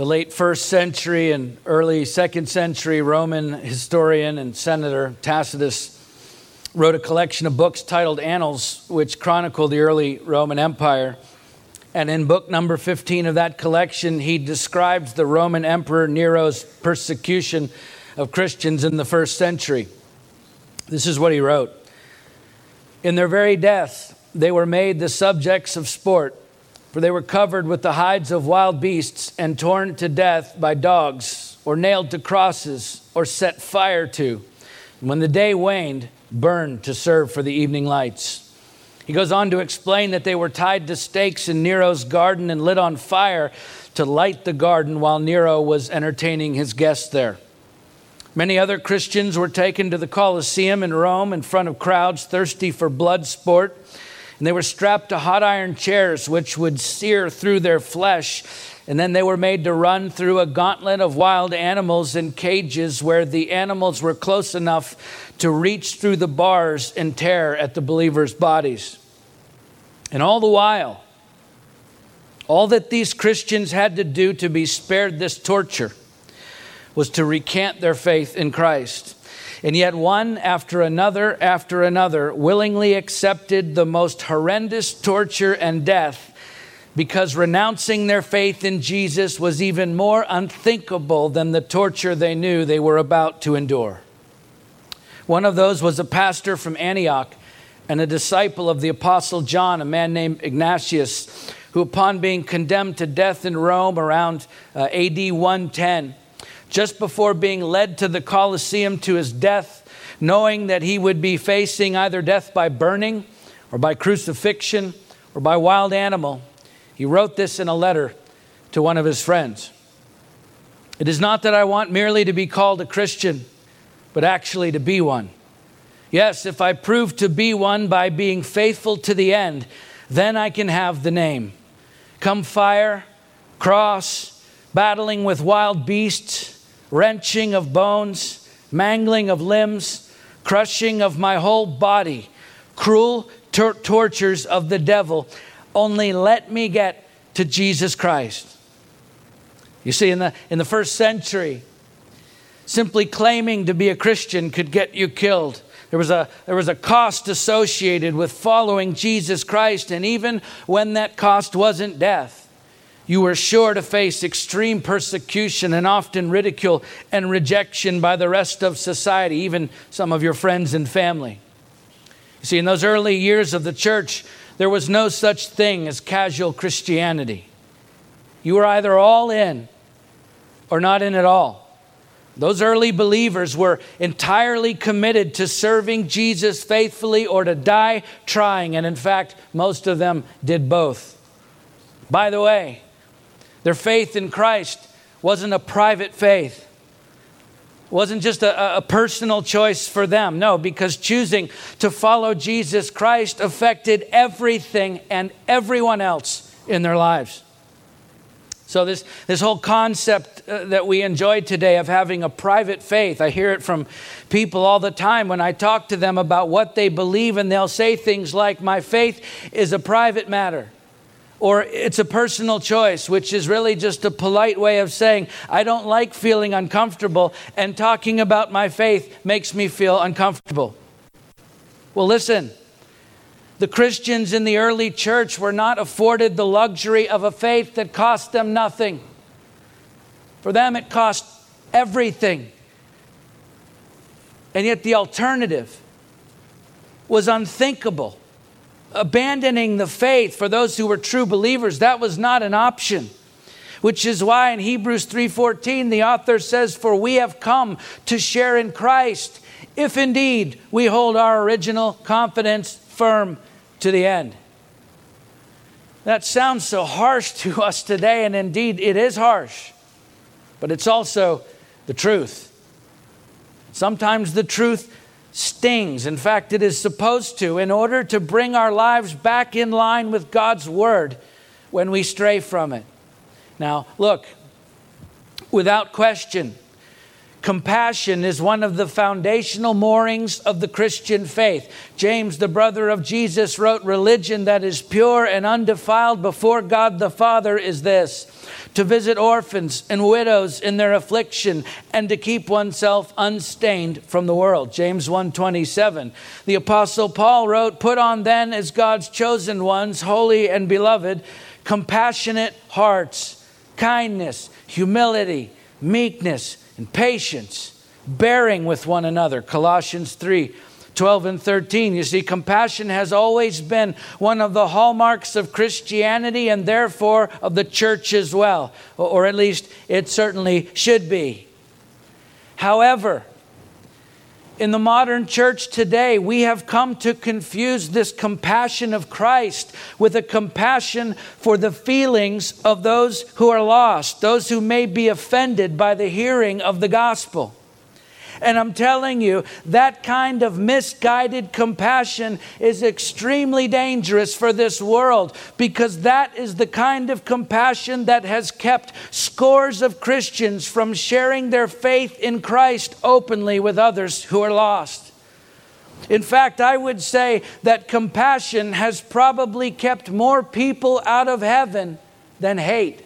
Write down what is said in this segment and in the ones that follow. the late 1st century and early 2nd century Roman historian and senator Tacitus wrote a collection of books titled Annals, which chronicle the early Roman Empire. And in book number 15 of that collection, he describes the Roman Emperor Nero's persecution of Christians in the 1st century. This is what he wrote. In their very death, they were made the subjects of sport, for they were covered with the hides of wild beasts and torn to death by dogs, or nailed to crosses, or set fire to. And when the day waned, burned to serve for the evening lights. He goes on to explain that they were tied to stakes in Nero's garden and lit on fire to light the garden while Nero was entertaining his guests there. Many other Christians were taken to the Colosseum in Rome in front of crowds thirsty for blood sport, and they were strapped to hot iron chairs which would sear through their flesh, and then they were made to run through a gauntlet of wild animals in cages where the animals were close enough to reach through the bars and tear at the believers' bodies. And all the while, all that these Christians had to do to be spared this torture was to recant their faith in Christ. And yet one after another willingly accepted the most horrendous torture and death because renouncing their faith in Jesus was even more unthinkable than the torture they knew they were about to endure. One of those was a pastor from Antioch and a disciple of the Apostle John, a man named Ignatius, who upon being condemned to death in Rome around AD 110, just before being led to the Colosseum to his death, knowing that he would be facing either death by burning or by crucifixion or by wild animal, he wrote this in a letter to one of his friends. It is not that I want merely to be called a Christian, but actually to be one. Yes, if I prove to be one by being faithful to the end, then I can have the name. Come fire, cross, battling with wild beasts, wrenching of bones, mangling of limbs, crushing of my whole body, cruel tortures of the devil. Only let me get to Jesus Christ. You see, in the 1st century, simply claiming to be a Christian could get you killed. There was a cost associated with following Jesus Christ, and even when that cost wasn't death, you were sure to face extreme persecution and often ridicule and rejection by the rest of society, even some of your friends and family. You see, in those early years of the church, there was no such thing as casual Christianity. You were either all in or not in at all. Those early believers were entirely committed to serving Jesus faithfully or to die trying, and in fact, most of them did both. By the way, their faith in Christ wasn't a private faith. It wasn't just a personal choice for them. No, because choosing to follow Jesus Christ affected everything and everyone else in their lives. So this whole concept that we enjoy today of having a private faith, I hear it from people all the time when I talk to them about what they believe, and they'll say things like, my faith is a private matter. Or it's a personal choice, which is really just a polite way of saying, I don't like feeling uncomfortable, and talking about my faith makes me feel uncomfortable. Well, listen, the Christians in the early church were not afforded the luxury of a faith that cost them nothing. For them, it cost everything. And yet the alternative was unthinkable. Abandoning the faith for those who were true believers, that was not an option, which is why in Hebrews 3:14, the author says, for we have come to share in Christ, if indeed we hold our original confidence firm to the end. That sounds so harsh to us today, and indeed it is harsh, but it's also the truth. Sometimes the truth stings. In fact, it is supposed to, in order to bring our lives back in line with God's word when we stray from it. Now, look, without question, Compassion is one of the foundational moorings of the Christian faith. James, the brother of Jesus, wrote, "Religion that is pure and undefiled before God the Father is this, to visit orphans and widows in their affliction and to keep oneself unstained from the world." James 1:27. The Apostle Paul wrote, "Put on then as God's chosen ones, holy and beloved, compassionate hearts, kindness, humility, meekness, and patience, bearing with one another." Colossians 3:12-13. You see, compassion has always been one of the hallmarks of Christianity and therefore of the church as well, or at least it certainly should be. However, in the modern church today, we have come to confuse this compassion of Christ with a compassion for the feelings of those who are lost, those who may be offended by the hearing of the gospel. And I'm telling you, that kind of misguided compassion is extremely dangerous for this world, because that is the kind of compassion that has kept scores of Christians from sharing their faith in Christ openly with others who are lost. In fact, I would say that compassion has probably kept more people out of heaven than hate.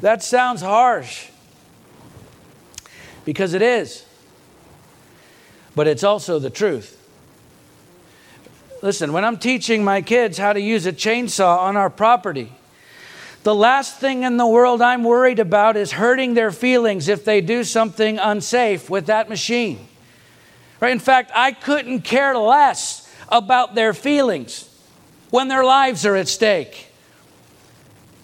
That sounds harsh, because it is. But it's also the truth. Listen, when I'm teaching my kids how to use a chainsaw on our property, the last thing in the world I'm worried about is hurting their feelings if they do something unsafe with that machine. Right? In fact, I couldn't care less about their feelings when their lives are at stake.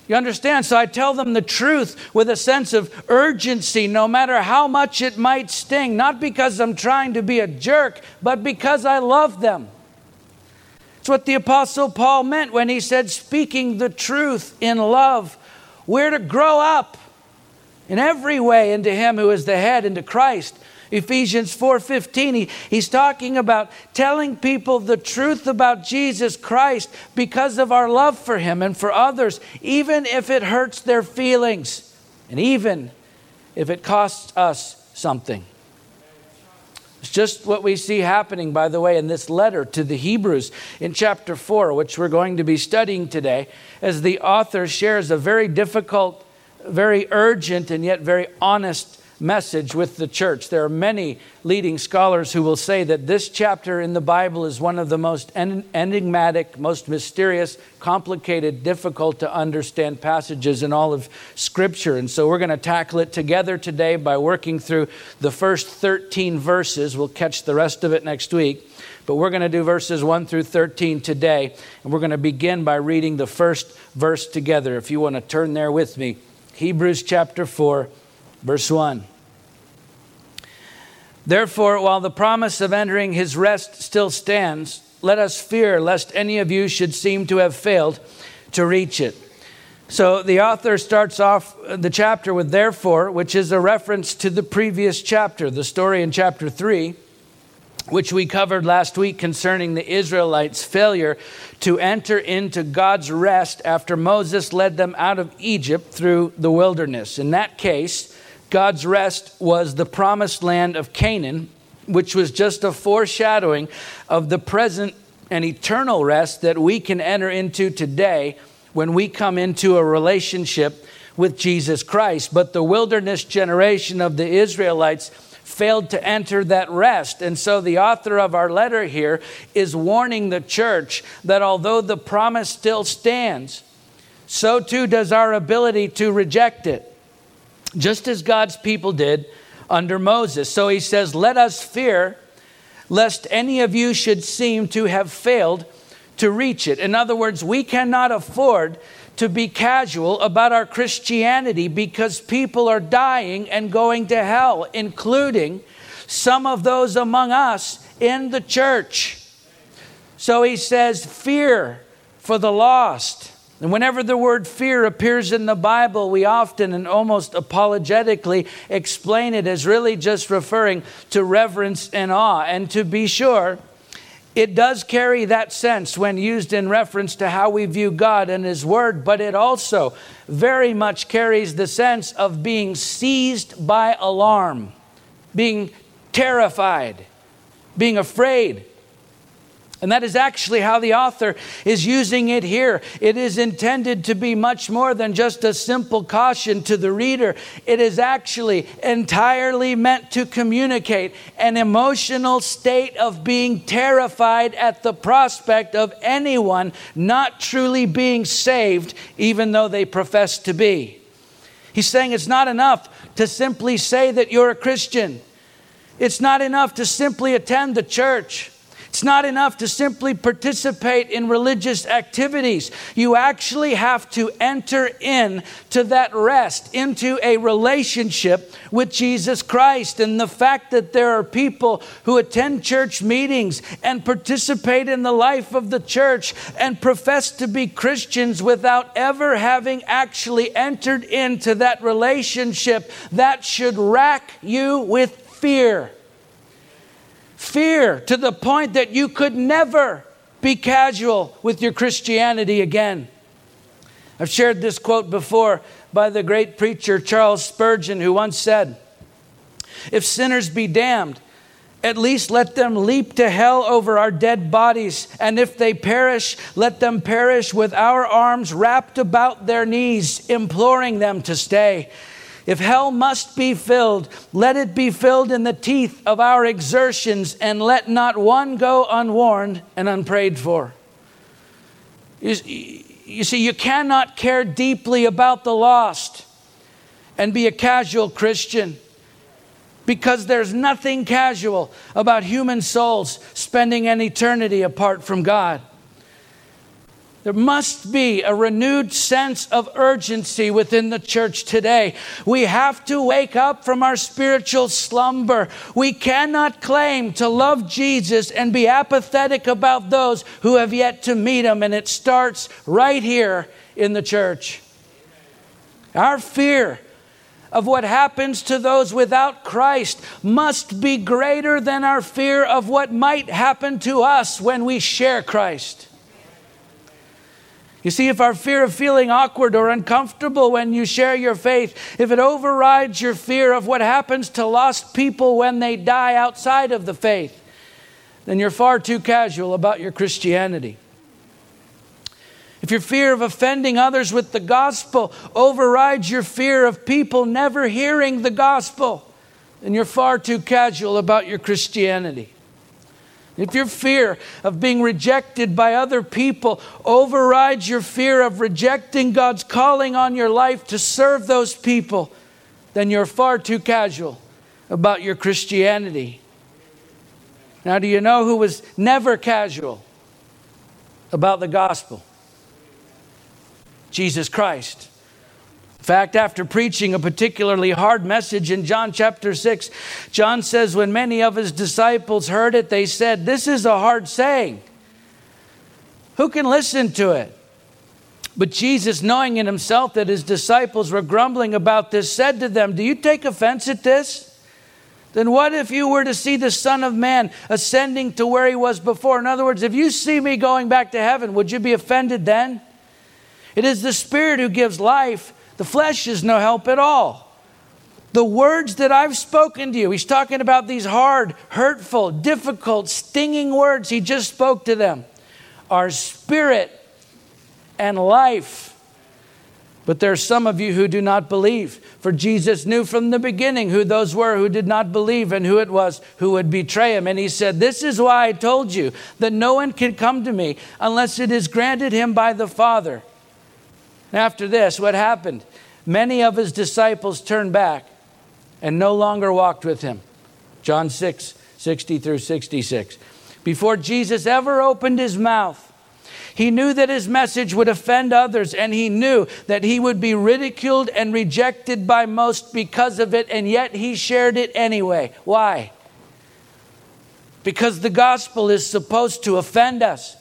You understand? So I tell them the truth with a sense of urgency, no matter how much it might sting, not because I'm trying to be a jerk, but because I love them. It's what the Apostle Paul meant when he said, speaking the truth in love, we're to grow up in every way into him who is the head, into Christ. Ephesians 4:15, he's talking about telling people the truth about Jesus Christ because of our love for him and for others, even if it hurts their feelings and even if it costs us something. It's just what we see happening, by the way, in this letter to the Hebrews in chapter 4, which we're going to be studying today, as the author shares a very difficult, very urgent, and yet very honest message with the church. There are many leading scholars who will say that this chapter in the Bible is one of the most enigmatic, most mysterious, complicated, difficult to understand passages in all of Scripture. And so we're going to tackle it together today by working through the first 13 verses. We'll catch the rest of it next week. But we're going to do verses 1 through 13 today. And we're going to begin by reading the first verse together. If you want to turn there with me, Hebrews chapter 4, verse 1. "Therefore, while the promise of entering his rest still stands, let us fear lest any of you should seem to have failed to reach it." So the author starts off the chapter with "therefore," which is a reference to the previous chapter, the story in chapter 3, which we covered last week concerning the Israelites' failure to enter into God's rest after Moses led them out of Egypt through the wilderness. In that case, God's rest was the promised land of Canaan, which was just a foreshadowing of the present and eternal rest that we can enter into today when we come into a relationship with Jesus Christ. But the wilderness generation of the Israelites failed to enter that rest. And so the author of our letter here is warning the church that although the promise still stands, so too does our ability to reject it, just as God's people did under Moses. So he says, "Let us fear lest any of you should seem to have failed to reach it." In other words, we cannot afford to be casual about our Christianity, because people are dying and going to hell, including some of those among us in the church. So he says, "Fear for the lost." And whenever the word fear appears in the Bible, we often and almost apologetically explain it as really just referring to reverence and awe. And to be sure, It does carry that sense when used in reference to how we view God and His Word, but it also very much carries the sense of being seized by alarm, being terrified, being afraid. And that is actually how the author is using it here. It is intended to be much more than just a simple caution to the reader. It is actually entirely meant to communicate an emotional state of being terrified at the prospect of anyone not truly being saved, even though they profess to be. He's saying it's not enough to simply say that you're a Christian. It's not enough to simply attend the church. It's not enough to simply participate in religious activities. You actually have to enter into that rest, into a relationship with Jesus Christ. And the fact that there are people who attend church meetings and participate in the life of the church and profess to be Christians without ever having actually entered into that relationship, that should rack you with fear. Fear to the point that you could never be casual with your Christianity again. I've shared this quote before by the great preacher Charles Spurgeon, who once said, "If sinners be damned, at least let them leap to hell over our dead bodies. And if they perish, let them perish with our arms wrapped about their knees, imploring them to stay. If hell must be filled, let it be filled in the teeth of our exertions, and let not one go unwarned and unprayed for." You see, you cannot care deeply about the lost and be a casual Christian, because there's nothing casual about human souls spending an eternity apart from God. There must be a renewed sense of urgency within the church today. We have to wake up from our spiritual slumber. We cannot claim to love Jesus and be apathetic about those who have yet to meet Him. And it starts right here in the church. Our fear of what happens to those without Christ must be greater than our fear of what might happen to us when we share Christ. You see, if our fear of feeling awkward or uncomfortable when you share your faith, if it overrides your fear of what happens to lost people when they die outside of the faith, then you're far too casual about your Christianity. If your fear of offending others with the gospel overrides your fear of people never hearing the gospel, then you're far too casual about your Christianity. If your fear of being rejected by other people overrides your fear of rejecting God's calling on your life to serve those people, then you're far too casual about your Christianity. Now, do you know who was never casual about the gospel? Jesus Christ. In fact, after preaching a particularly hard message in John chapter 6, John says, when many of his disciples heard it, they said, "This is a hard saying. Who can listen to it?" But Jesus, knowing in himself that his disciples were grumbling about this, said to them, "Do you take offense at this? Then what if you were to see the Son of Man ascending to where he was before?" In other words, if you see me going back to heaven, would you be offended then? It is the Spirit who gives life. The flesh is no help at all. The words that I've spoken to you. He's talking about these hard, hurtful, difficult, stinging words he just spoke to them. Are spirit and life. But there are some of you who do not believe. For Jesus knew from the beginning who those were who did not believe and who it was who would betray him. And he said, "This is why I told you that no one can come to me unless it is granted him by the Father." After this, what happened? Many of his disciples turned back and no longer walked with him. John 6, 60 through 66. Before Jesus ever opened his mouth, he knew that his message would offend others, and he knew that he would be ridiculed and rejected by most because of it, and yet he shared it anyway. Why? Because the gospel is supposed to offend us.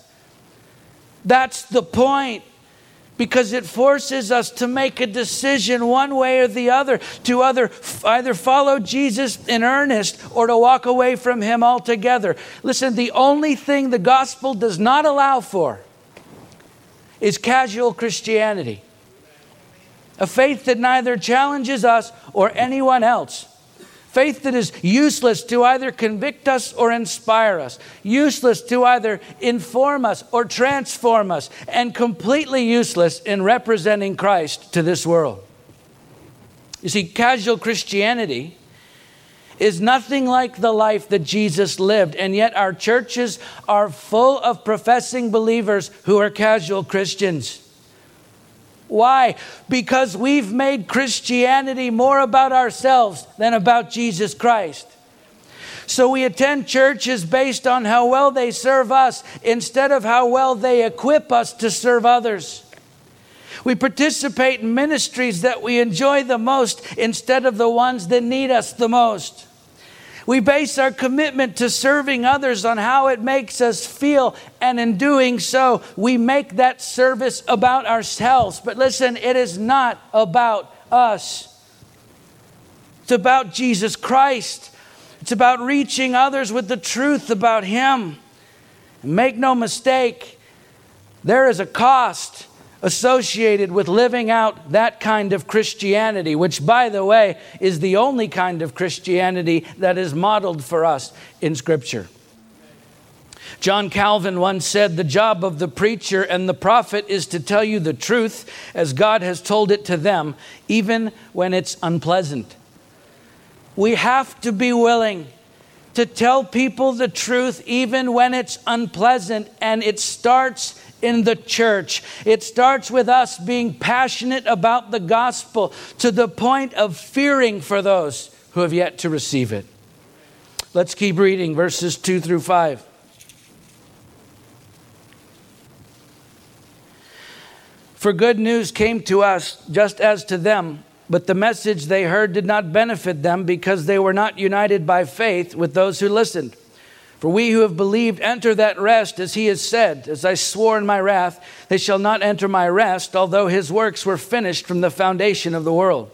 That's the point. because it forces us to make a decision one way or the other, to either follow Jesus in earnest or to walk away from him altogether. Listen, the only thing the gospel does not allow for is casual Christianity, a faith that neither challenges us or anyone else. Faith that is useless to either convict us or inspire us, useless to either inform us or transform us, and completely useless in representing Christ to this world. You see, casual Christianity is nothing like the life that Jesus lived, and yet our churches are full of professing believers who are casual Christians. Why? Because we've made Christianity more about ourselves than about Jesus Christ. So we attend churches based on how well they serve us instead of how well they equip us to serve others. We participate in ministries that we enjoy the most instead of the ones that need us the most. We base our commitment to serving others on how it makes us feel, and in doing so, we make that service about ourselves. But listen, it is not about us. It's about Jesus Christ. It's about reaching others with the truth about him. And make no mistake, there is a cost associated with living out that kind of Christianity, which, by the way, is the only kind of Christianity that is modeled for us in Scripture. John Calvin once said, "The job of the preacher and the prophet is to tell you the truth as God has told it to them, even when it's unpleasant." We have to be willing to tell people the truth even when it's unpleasant, and it starts in the church. It starts with us being passionate about the gospel to the point of fearing for those who have yet to receive it. Let's keep reading verses 2-5. "For good news came to us just as to them, but the message they heard did not benefit them because they were not united by faith with those who listened. For we who have believed enter that rest, as he has said, as I swore in my wrath, they shall not enter my rest, although his works were finished from the foundation of the world.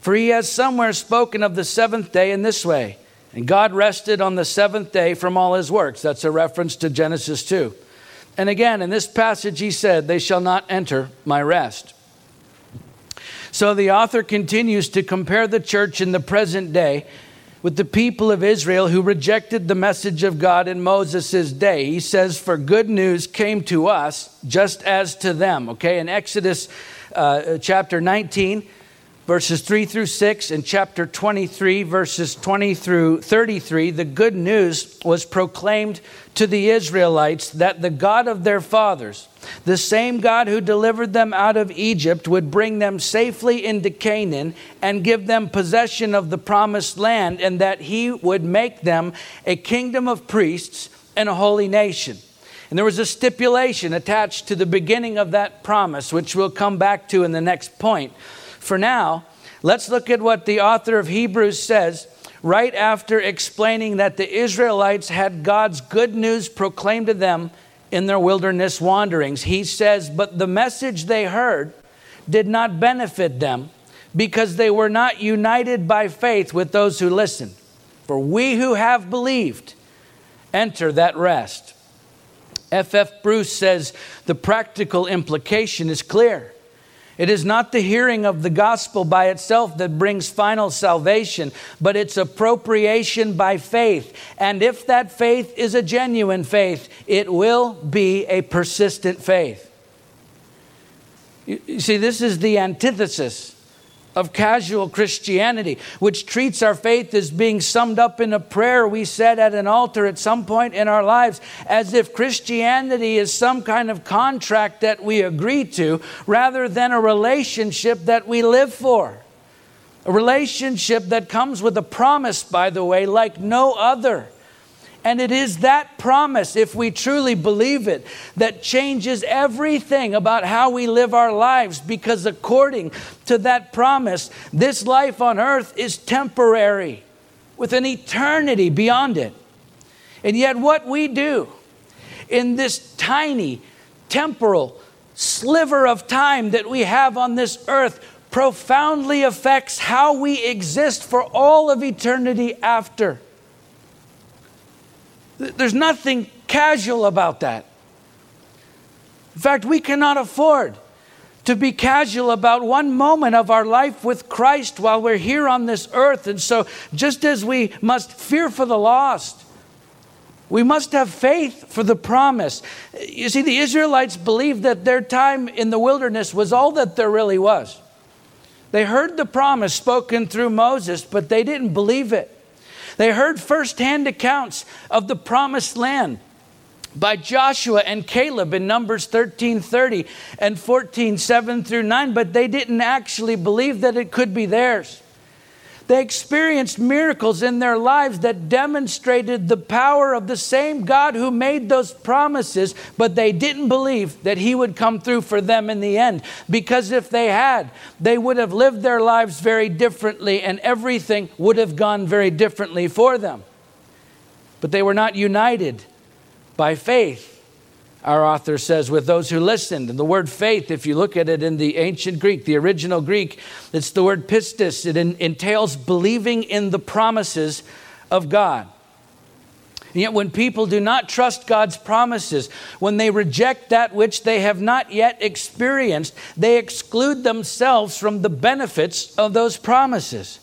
For he has somewhere spoken of the seventh day in this way, and God rested on the seventh day from all his works." That's a reference to Genesis 2. "And again, in this passage he said, they shall not enter my rest." So the author continues to compare the church in the present day with the people of Israel who rejected the message of God in Moses' day. He says, "For good news came to us just as to them." Okay, in Exodus chapter 19, verses 3-6, and chapter 23, verses 20-33, the good news was proclaimed to the Israelites that the God of their fathers, the same God who delivered them out of Egypt, would bring them safely into Canaan and give them possession of the promised land, and that he would make them a kingdom of priests and a holy nation. And there was a stipulation attached to the beginning of that promise, which we'll come back to in the next point. For now, let's look at what the author of Hebrews says right after explaining that the Israelites had God's good news proclaimed to them in their wilderness wanderings. He says, "But the message they heard did not benefit them because they were not united by faith with those who listened. For we who have believed enter that rest." F. F. Bruce says, "The practical implication is clear. It is not the hearing of the gospel by itself that brings final salvation, but its appropriation by faith. And if that faith is a genuine faith, it will be a persistent faith." You see, this is the antithesis of casual Christianity, which treats our faith as being summed up in a prayer we said at an altar at some point in our lives, as if Christianity is some kind of contract that we agree to rather than a relationship that we live for. A relationship that comes with a promise, by the way, like no other. And it is that promise, if we truly believe it, that changes everything about how we live our lives, because according to that promise, this life on earth is temporary with an eternity beyond it. And yet what we do in this tiny temporal sliver of time that we have on this earth profoundly affects how we exist for all of eternity after. There's nothing casual about that. In fact, we cannot afford to be casual about one moment of our life with Christ while we're here on this earth. And so just as we must fear for the lost, we must have faith for the promise. You see, the Israelites believed that their time in the wilderness was all that there really was. They heard the promise spoken through Moses, but they didn't believe it. They heard firsthand accounts of the promised land by Joshua and Caleb in Numbers 13:30 and 14:7 through 9, but they didn't actually believe that it could be theirs. They experienced miracles in their lives that demonstrated the power of the same God who made those promises, but they didn't believe that he would come through for them in the end. Because if they had, they would have lived their lives very differently and everything would have gone very differently for them. But they were not united by faith, our author says, with those who listened. And the word faith, if you look at it in the ancient Greek, the original Greek, it's the word pistis. It entails believing in the promises of God. And yet when people do not trust God's promises, when they reject that which they have not yet experienced, they exclude themselves from the benefits of those promises.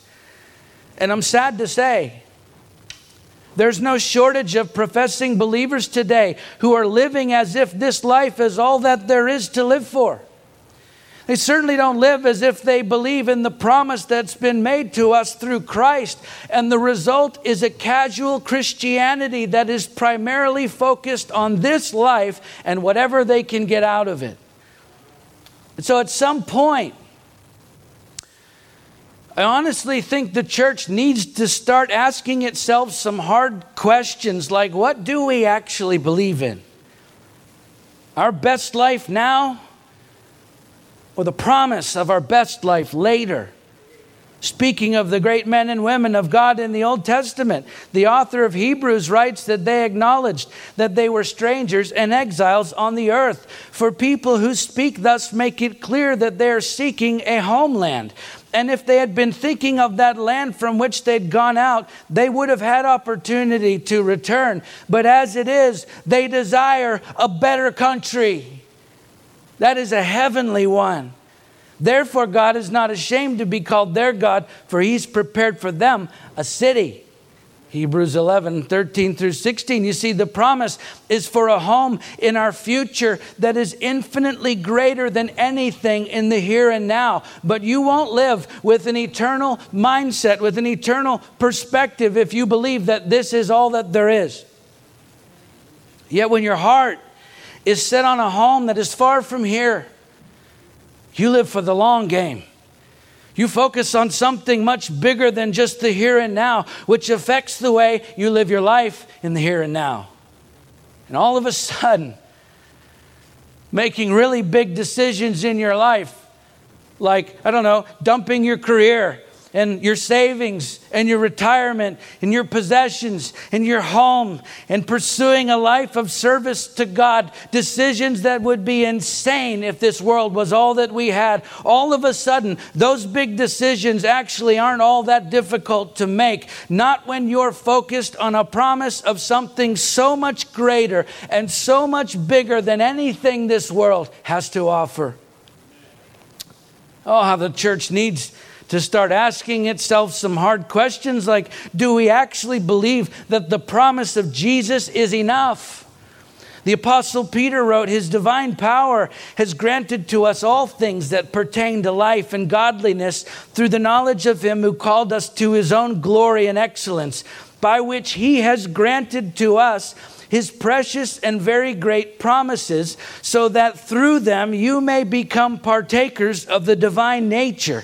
And I'm sad to say, there's no shortage of professing believers today who are living as if this life is all that there is to live for. They certainly don't live as if they believe in the promise that's been made to us through Christ. And the result is a casual Christianity that is primarily focused on this life and whatever they can get out of it. And so at some point, I honestly think the church needs to start asking itself some hard questions like, what do we actually believe in? Our best life now or the promise of our best life later? Speaking of the great men and women of God in the Old Testament, the author of Hebrews writes that they acknowledged that they were strangers and exiles on the earth. For people who speak thus make it clear that they are seeking a homeland. And if they had been thinking of that land from which they'd gone out, they would have had opportunity to return. But as it is, they desire a better country. That is a heavenly one. Therefore, God is not ashamed to be called their God, for he's prepared for them a city. Hebrews 11:13 through 16. You see, the promise is for a home in our future that is infinitely greater than anything in the here and now. But you won't live with an eternal mindset, with an eternal perspective, if you believe that this is all that there is. Yet when your heart is set on a home that is far from here, you live for the long game. You focus on something much bigger than just the here and now, which affects the way you live your life in the here and now. And all of a sudden, making really big decisions in your life, like, I don't know, dumping your career and your savings and your retirement and your possessions and your home and pursuing a life of service to God, decisions that would be insane if this world was all that we had. All of a sudden, those big decisions actually aren't all that difficult to make. Not when you're focused on a promise of something so much greater and so much bigger than anything this world has to offer. Oh, how the church needs to start asking itself some hard questions like, do we actually believe that the promise of Jesus is enough? The Apostle Peter wrote, his divine power has granted to us all things that pertain to life and godliness through the knowledge of him who called us to his own glory and excellence, by which he has granted to us his precious and very great promises, so that through them you may become partakers of the divine nature,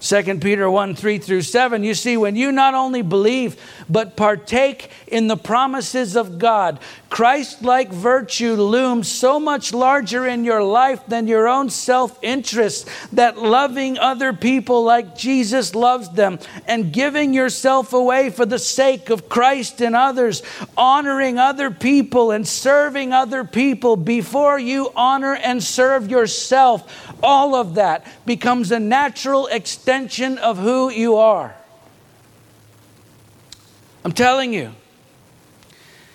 2 Peter 1:3-7, you see, when you not only believe, but partake in the promises of God, Christ-like virtue looms so much larger in your life than your own self-interest, that loving other people like Jesus loves them, and giving yourself away for the sake of Christ and others, honoring other people and serving other people before you honor and serve yourself, all of that becomes a natural extension of who you are. I'm telling you,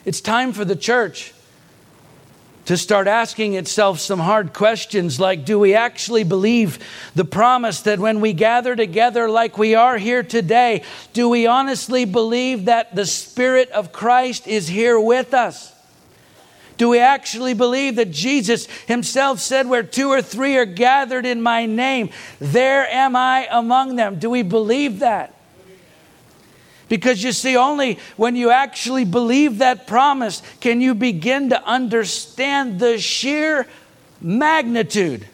it's time for the church to start asking itself some hard questions like, do we actually believe the promise that when we gather together like we are here today, do we honestly believe that the Spirit of Christ is here with us? Do we actually believe that Jesus himself said, where 2 or 3 are gathered in my name, there am I among them? Do we believe that? Because you see, only when you actually believe that promise can you begin to understand the sheer magnitude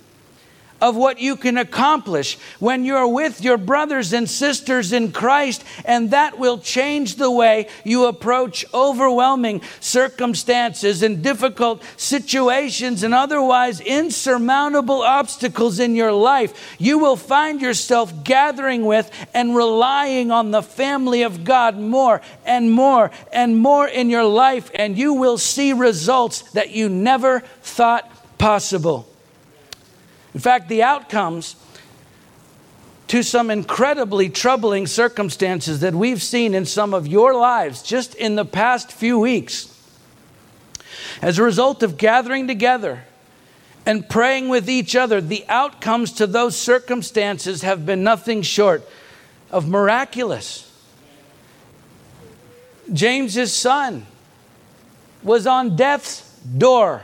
of what you can accomplish when you're with your brothers and sisters in Christ, and that will change the way you approach overwhelming circumstances and difficult situations and otherwise insurmountable obstacles in your life. You will find yourself gathering with and relying on the family of God more and more and more in your life, and you will see results that you never thought possible. In fact, the outcomes to some incredibly troubling circumstances that we've seen in some of your lives just in the past few weeks, as a result of gathering together and praying with each other, the outcomes to those circumstances have been nothing short of miraculous. James's son was on death's door.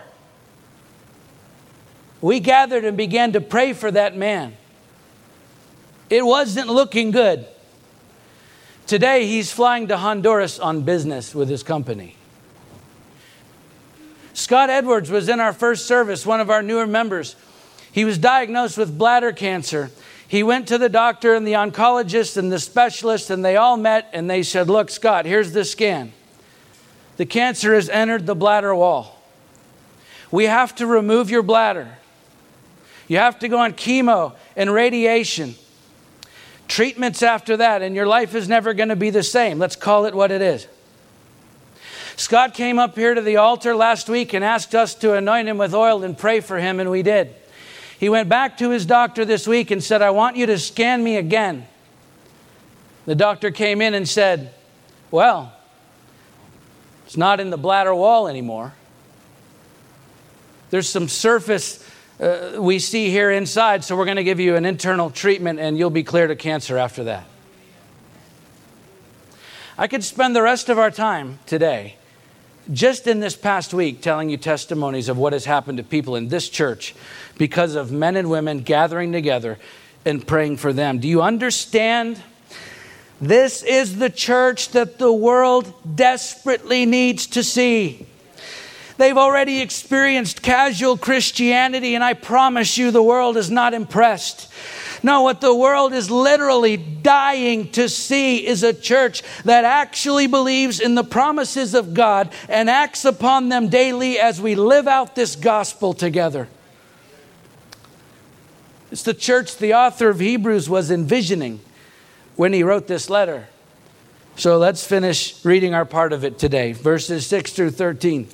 We gathered and began to pray for that man. It wasn't looking good. Today, he's flying to Honduras on business with his company. Scott Edwards was in our first service, one of our newer members. He was diagnosed with bladder cancer. He went to the doctor and the oncologist and the specialist, and they all met, and they said, look, Scott, here's the scan. The cancer has entered the bladder wall. We have to remove your bladder. You have to go on chemo and radiation. Treatments after that, and your life is never going to be the same. Let's call it what it is. Scott came up here to the altar last week and asked us to anoint him with oil and pray for him, and we did. He went back to his doctor this week and said, I want you to scan me again. The doctor came in and said, well, it's not in the bladder wall anymore. There's some surface we see here inside, so we're going to give you an internal treatment and you'll be cleared of cancer after that. I could spend the rest of our time today, just in this past week, telling you testimonies of what has happened to people in this church because of men and women gathering together and praying for them. Do you understand? This is the church that the world desperately needs to see. They've already experienced casual Christianity, and I promise you the world is not impressed. No, what the world is literally dying to see is a church that actually believes in the promises of God and acts upon them daily as we live out this gospel together. It's the church the author of Hebrews was envisioning when he wrote this letter. So let's finish reading our part of it today, verses 6-13.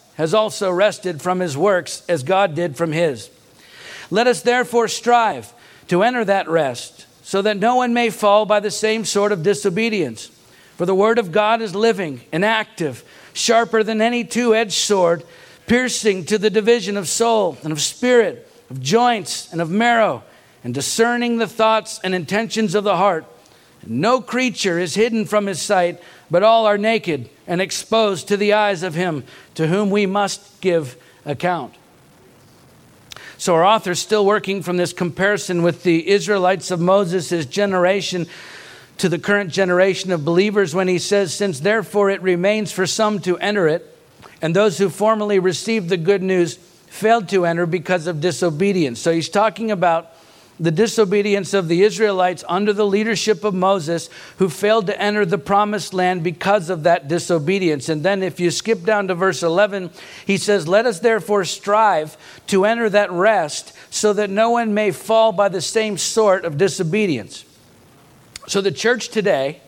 has also rested from his works as God did from his. Let us therefore strive to enter that rest, so that no one may fall by the same sort of disobedience. For the word of God is living and active, sharper than any two-edged sword, piercing to the division of soul and of spirit, of joints and of marrow, and discerning the thoughts and intentions of the heart. No creature is hidden from his sight, but all are naked and exposed to the eyes of him to whom we must give account. So our author's still working from this comparison with the Israelites of Moses' generation to the current generation of believers when he says, since therefore it remains for some to enter it, and those who formerly received the good news failed to enter because of disobedience. So he's talking about the disobedience of the Israelites under the leadership of Moses, who failed to enter the promised land because of that disobedience. And then if you skip down to verse 11, he says, let us therefore strive to enter that rest so that no one may fall by the same sort of disobedience. So the church today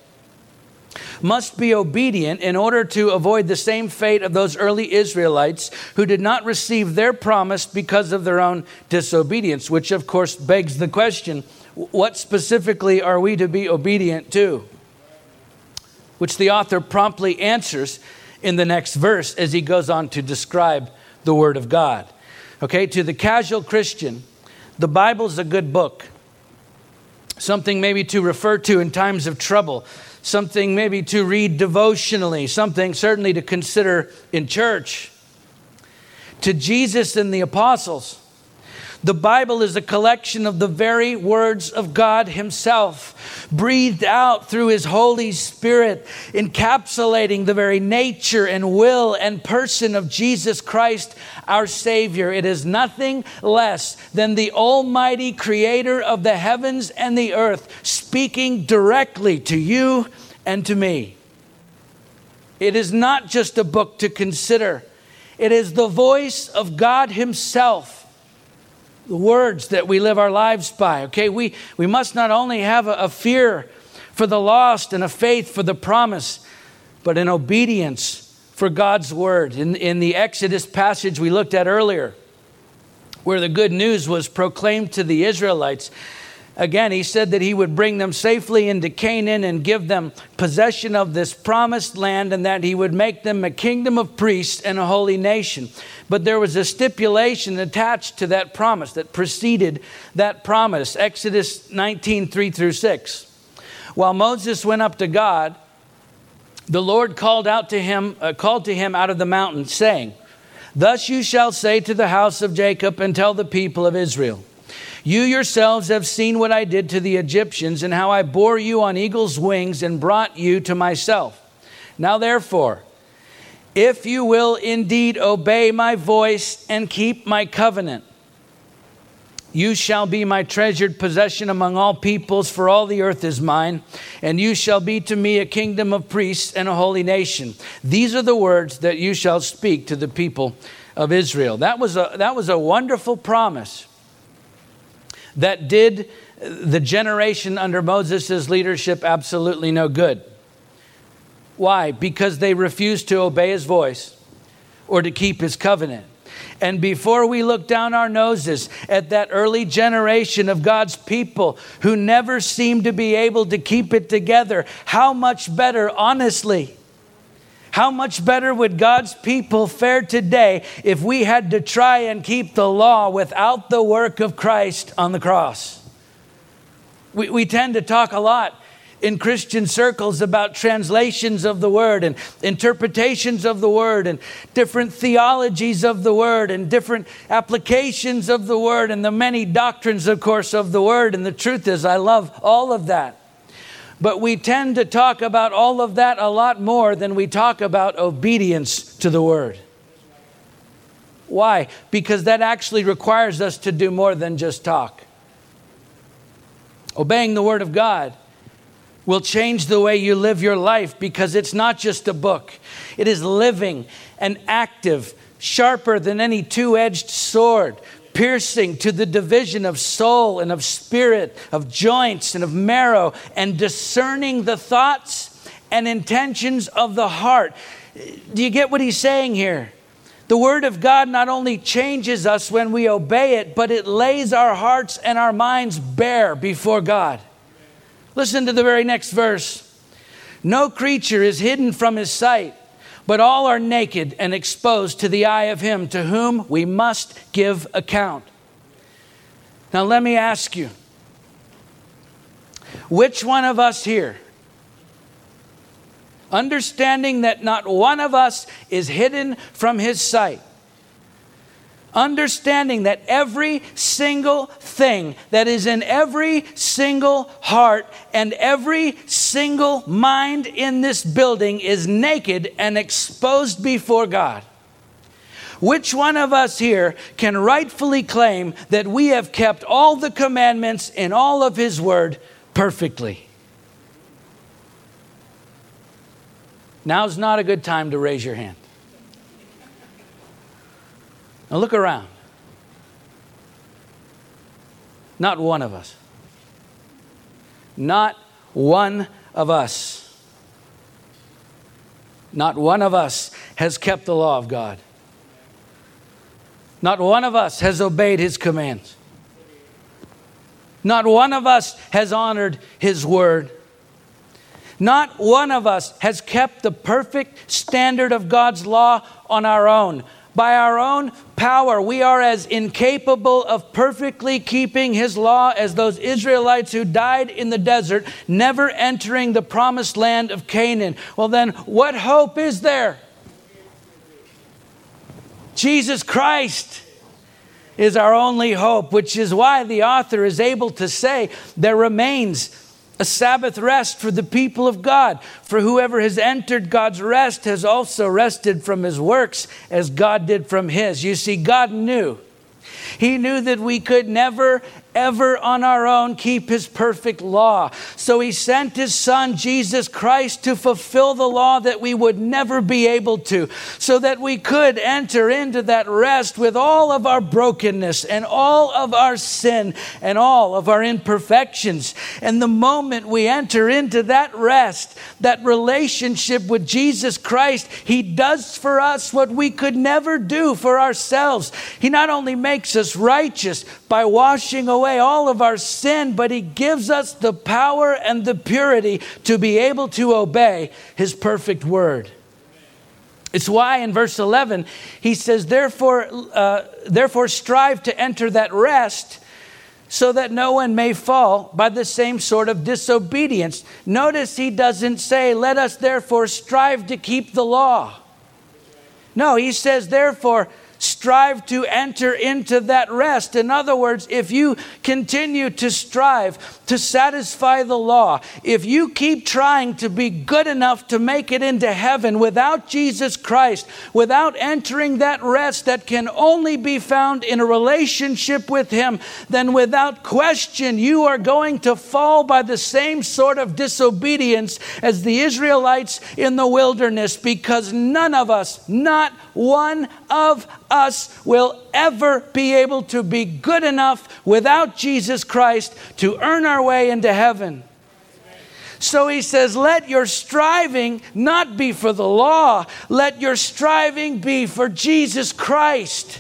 must be obedient in order to avoid the same fate of those early Israelites who did not receive their promise because of their own disobedience, which of course begs the question, what specifically are we to be obedient to? Which the author promptly answers in the next verse as he goes on to describe the Word of God. Okay, to the casual Christian, the Bible's a good book, something maybe to refer to in times of trouble, something maybe to read devotionally, something certainly to consider in church. To Jesus and the apostles, the Bible is a collection of the very words of God himself, breathed out through his Holy Spirit, encapsulating the very nature and will and person of Jesus Christ, our Savior. It is nothing less than the almighty creator of the heavens and the earth, speaking directly to you and to me. It is not just a book to consider. It is the voice of God himself, the words that we live our lives by, okay? We must not only have a fear for the lost and a faith for the promise, but an obedience for God's word. In the Exodus passage we looked at earlier, where the good news was proclaimed to the Israelites, again, he said that he would bring them safely into Canaan and give them possession of this promised land, and that he would make them a kingdom of priests and a holy nation. But there was a stipulation attached to that promise that preceded that promise. Exodus 19:3-6. While Moses went up to God, the Lord called to him out of the mountain, saying, "Thus you shall say to the house of Jacob and tell the people of Israel, you yourselves have seen what I did to the Egyptians and how I bore you on eagle's wings and brought you to myself. Now therefore, if you will indeed obey my voice and keep my covenant, you shall be my treasured possession among all peoples, for all the earth is mine, and you shall be to me a kingdom of priests and a holy nation. These are the words that you shall speak to the people of Israel." That was a wonderful promise that did the generation under Moses' leadership absolutely no good. Why? Because they refused to obey his voice or to keep his covenant. And before we look down our noses at that early generation of God's people who never seemed to be able to keep it together, how much better, honestly, how much better would God's people fare today if we had to try and keep the law without the work of Christ on the cross? We tend to talk a lot in Christian circles about translations of the word and interpretations of the word and different theologies of the word and different applications of the word and the many doctrines, of course, of the word. And the truth is, I love all of that. But we tend to talk about all of that a lot more than we talk about obedience to the word. Why? Because that actually requires us to do more than just talk. Obeying the word of God will change the way you live your life, because it's not just a book. It is living and active, sharper than any two-edged sword, piercing to the division of soul and of spirit, of joints and of marrow, and discerning the thoughts and intentions of the heart. Do you get what he's saying here? The word of God not only changes us when we obey it, but it lays our hearts and our minds bare before God. Listen to the very next verse. No creature is hidden from his sight, But all are naked and exposed to the eye of him to whom we must give account. Now let me ask you, which one of us here, understanding that not one of us is hidden from his sight, understanding that every single thing that is in every single heart and every single mind in this building is naked and exposed before God. Which one of us here can rightfully claim that we have kept all the commandments in all of his word perfectly? Now's not a good time to raise your hand. Now look around. Not one of us. Not one of us. Not one of us has kept the law of God. Not one of us has obeyed his commands. Not one of us has honored his word. Not one of us has kept the perfect standard of God's law on our own. By our own power, we are as incapable of perfectly keeping his law as those Israelites who died in the desert, never entering the promised land of Canaan. Well then, what hope is there? Jesus Christ is our only hope, which is why the author is able to say there remains a Sabbath rest for the people of God. For whoever has entered God's rest has also rested from his works as God did from his. You see, God knew. He knew that we could never, ever on our own keep his perfect law. So he sent his son, Jesus Christ, to fulfill the law that we would never be able to, so that we could enter into that rest with all of our brokenness and all of our sin and all of our imperfections. And the moment we enter into that rest, that relationship with Jesus Christ, he does for us what we could never do for ourselves. He not only makes us righteous by washing away all of our sin, but he gives us the power and the purity to be able to obey his perfect word. It's why in verse 11 he says, therefore strive to enter that rest, so that no one may fall by the same sort of disobedience. Notice he doesn't say, let us therefore strive to keep the law. No, he says, therefore strive to enter into that rest. In other words, if you continue to strive to satisfy the law, if you keep trying to be good enough to make it into heaven without Jesus Christ, without entering that rest that can only be found in a relationship with him, then without question, you are going to fall by the same sort of disobedience as the Israelites in the wilderness, because none of us, not one of us, will ever be able to be good enough without Jesus Christ to earn our way into heaven. So he says, let your striving not be for the law. Let your striving be for Jesus Christ.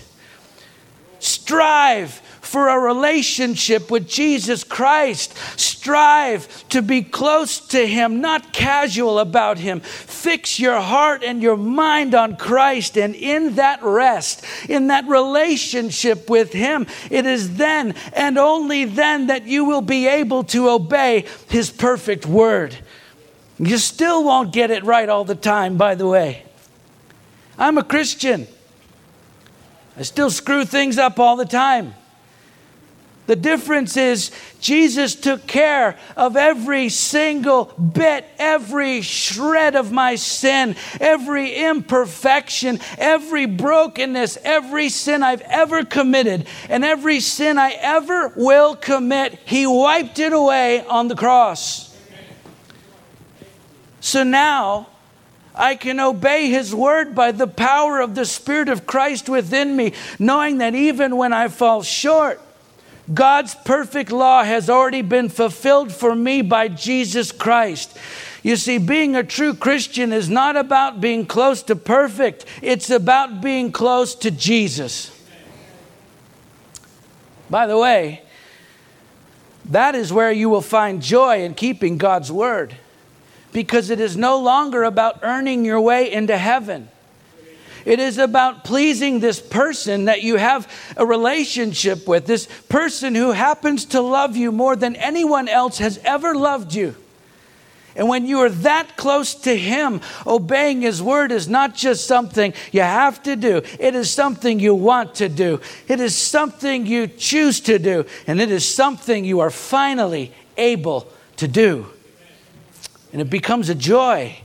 Strive for a relationship with Jesus Christ. Strive to be close to him, not casual about him. Fix your heart and your mind on Christ, and in that rest, in that relationship with him, it is then and only then that you will be able to obey his perfect word. You still won't get it right all the time, by the way. I'm a Christian. I still screw things up all the time. The difference is Jesus took care of every single bit, every shred of my sin, every imperfection, every brokenness, every sin I've ever committed, and every sin I ever will commit. He wiped it away on the cross. So now I can obey his word by the power of the Spirit of Christ within me, knowing that even when I fall short, God's perfect law has already been fulfilled for me by Jesus Christ. You see, being a true Christian is not about being close to perfect. It's about being close to Jesus. By the way, that is where you will find joy in keeping God's word. because it is no longer about earning your way into heaven. It is about pleasing this person that you have a relationship with, this person who happens to love you more than anyone else has ever loved you. And when you are that close to him, obeying his word is not just something you have to do. It is something you want to do. It is something you choose to do. And it is something you are finally able to do. And it becomes a joy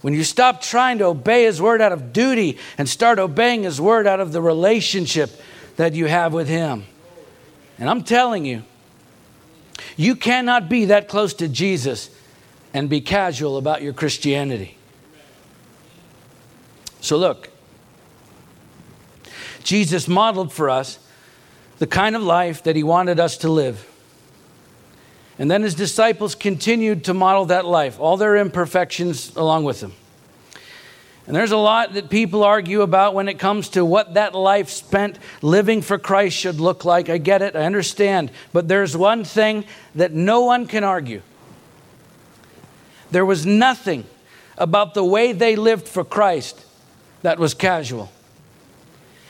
when you stop trying to obey his word out of duty and start obeying his word out of the relationship that you have with him. And I'm telling you, you cannot be that close to Jesus and be casual about your Christianity. So look, Jesus modeled for us the kind of life that he wanted us to live. And then his disciples continued to model that life, all their imperfections along with them. And there's a lot that people argue about when it comes to what that life spent living for Christ should look like. I get it, I understand. But there's one thing that no one can argue. There was nothing about the way they lived for Christ that was casual.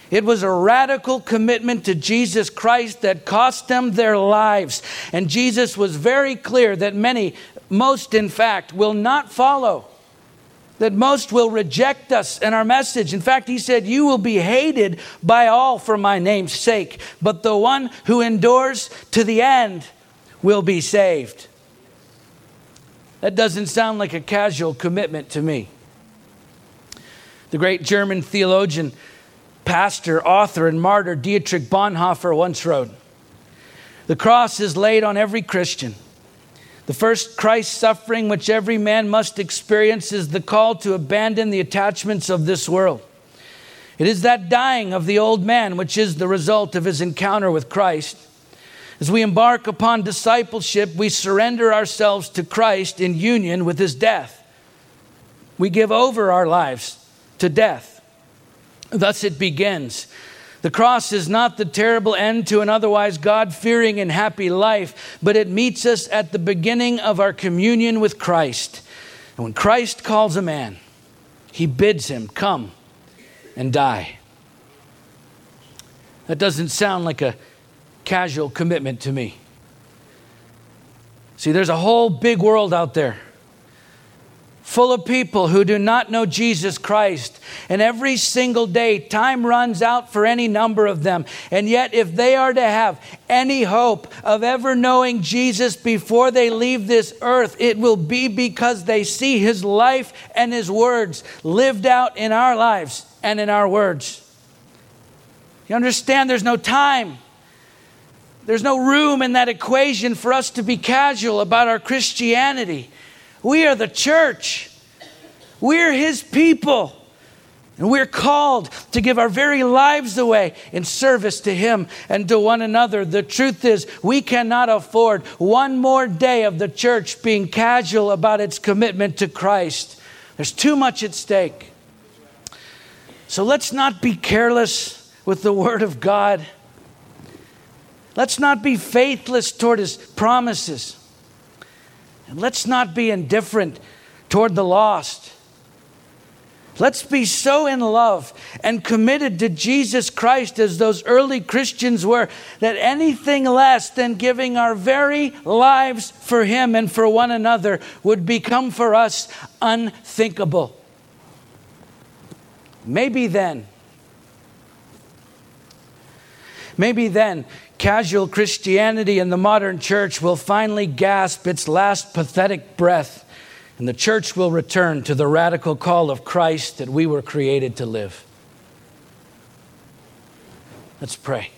It was a radical commitment to Jesus Christ that cost them their lives. And Jesus was very clear that many, most in fact, will not follow. That most will reject us and our message. In fact, he said, you will be hated by all for my name's sake. But the one who endures to the end will be saved. That doesn't sound like a casual commitment to me. The great German theologian, pastor, author, and martyr Dietrich Bonhoeffer once wrote, "The cross is laid on every Christian. The first Christ suffering which every man must experience is the call to abandon the attachments of this world. It is that dying of the old man which is the result of his encounter with Christ. As we embark upon discipleship, we surrender ourselves to Christ in union with his death. We give over our lives to death. Thus it begins. The cross is not the terrible end to an otherwise God-fearing and happy life, but it meets us at the beginning of our communion with Christ. And when Christ calls a man, he bids him come and die." That doesn't sound like a casual commitment to me. See, there's a whole big world out there full of people who do not know Jesus Christ. And every single day, time runs out for any number of them. And yet, if they are to have any hope of ever knowing Jesus before they leave this earth, it will be because they see his life and his words lived out in our lives and in our words. You understand? There's no time. There's no room in that equation for us to be casual about our Christianity. We are the church. We're his people. And we're called to give our very lives away in service to him and to one another. The truth is, we cannot afford one more day of the church being casual about its commitment to Christ. There's too much at stake. So let's not be careless with the word of God. Let's not be faithless toward his promises. Let's not be indifferent toward the lost. Let's be so in love and committed to Jesus Christ as those early Christians were, that anything less than giving our very lives for him and for one another would become for us unthinkable. Maybe then, casual Christianity in the modern church will finally gasp its last pathetic breath, and the church will return to the radical call of Christ that we were created to live. Let's pray.